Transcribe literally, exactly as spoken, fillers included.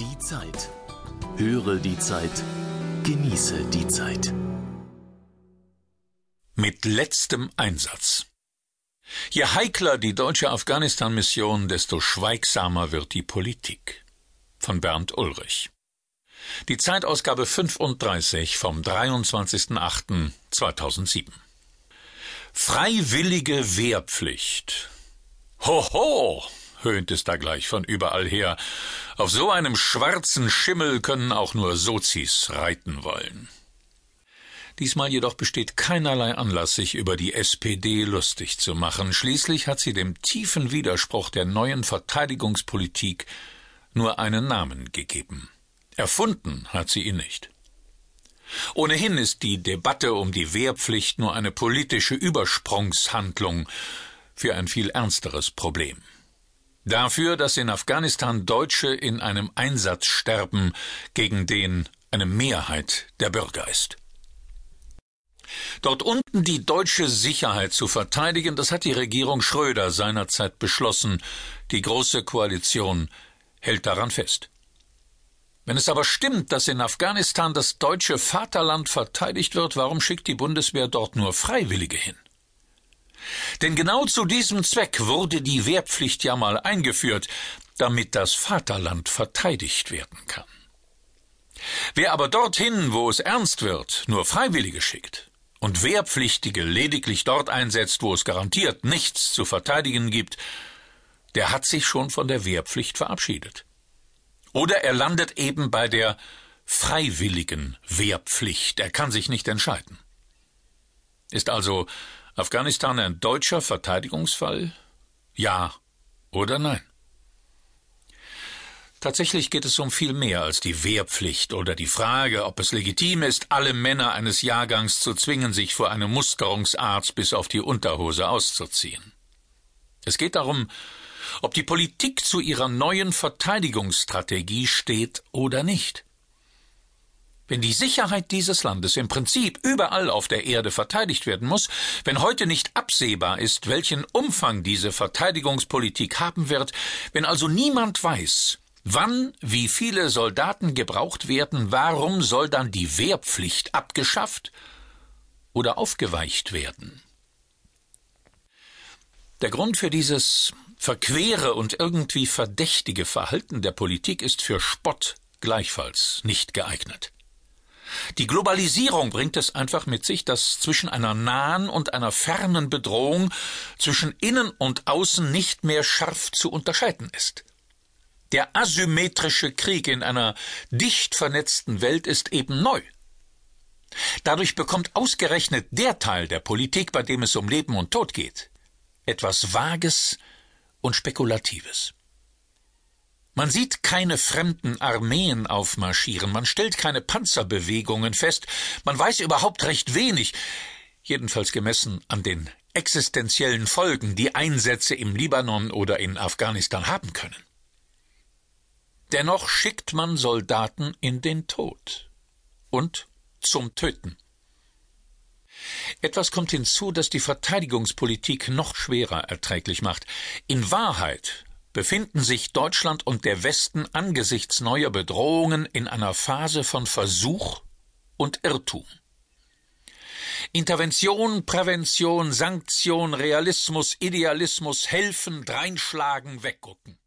Die Zeit. Höre die Zeit. Genieße die Zeit. Mit letztem Einsatz. Je heikler die deutsche Afghanistan-Mission, desto schweigsamer wird die Politik. Von Bernd Ulrich. Die Zeitausgabe fünfunddreißig vom dreiundzwanzigsten achten zweitausendsieben. Freiwillige Wehrpflicht. Hoho, höhnt es da gleich von überall her. Auf so einem schwarzen Schimmel können auch nur Sozis reiten wollen. Diesmal jedoch besteht keinerlei Anlass, sich über die S P D lustig zu machen. Schließlich hat sie dem tiefen Widerspruch der neuen Verteidigungspolitik nur einen Namen gegeben. Erfunden hat sie ihn nicht. Ohnehin ist die Debatte um die Wehrpflicht nur eine politische Übersprungshandlung für ein viel ernsteres Problem. Dafür, dass in Afghanistan Deutsche in einem Einsatz sterben, gegen den eine Mehrheit der Bürger ist. Dort unten die deutsche Sicherheit zu verteidigen, das hat die Regierung Schröder seinerzeit beschlossen. Die Große Koalition hält daran fest. Wenn es aber stimmt, dass in Afghanistan das deutsche Vaterland verteidigt wird, warum schickt die Bundeswehr dort nur Freiwillige hin? Denn genau zu diesem Zweck wurde die Wehrpflicht ja mal eingeführt, damit das Vaterland verteidigt werden kann. Wer aber dorthin, wo es ernst wird, nur Freiwillige schickt und Wehrpflichtige lediglich dort einsetzt, wo es garantiert nichts zu verteidigen gibt, der hat sich schon von der Wehrpflicht verabschiedet. Oder er landet eben bei der freiwilligen Wehrpflicht. Er kann sich nicht entscheiden. Ist also Afghanistan ein deutscher Verteidigungsfall? Ja oder nein? Tatsächlich geht es um viel mehr als die Wehrpflicht oder die Frage, ob es legitim ist, alle Männer eines Jahrgangs zu zwingen, sich vor einem Musterungsarzt bis auf die Unterhose auszuziehen. Es geht darum, ob die Politik zu ihrer neuen Verteidigungsstrategie steht oder nicht. Wenn die Sicherheit dieses Landes im Prinzip überall auf der Erde verteidigt werden muss, wenn heute nicht absehbar ist, welchen Umfang diese Verteidigungspolitik haben wird, wenn also niemand weiß, wann, wie viele Soldaten gebraucht werden, warum soll dann die Wehrpflicht abgeschafft oder aufgeweicht werden? Der Grund für dieses verquere und irgendwie verdächtige Verhalten der Politik ist für Spott gleichfalls nicht geeignet. Die Globalisierung bringt es einfach mit sich, dass zwischen einer nahen und einer fernen Bedrohung, zwischen innen und außen nicht mehr scharf zu unterscheiden ist. Der asymmetrische Krieg in einer dicht vernetzten Welt ist eben neu. Dadurch bekommt ausgerechnet der Teil der Politik, bei dem es um Leben und Tod geht, etwas Vages und Spekulatives. Man sieht keine fremden Armeen aufmarschieren, man stellt keine Panzerbewegungen fest, man weiß überhaupt recht wenig, jedenfalls gemessen an den existenziellen Folgen, die Einsätze im Libanon oder in Afghanistan haben können. Dennoch schickt man Soldaten in den Tod und zum Töten. Etwas kommt hinzu, das die Verteidigungspolitik noch schwerer erträglich macht. In Wahrheit befinden sich Deutschland und der Westen angesichts neuer Bedrohungen in einer Phase von Versuch und Irrtum. Intervention, Prävention, Sanktion, Realismus, Idealismus, helfen, dreinschlagen, weggucken.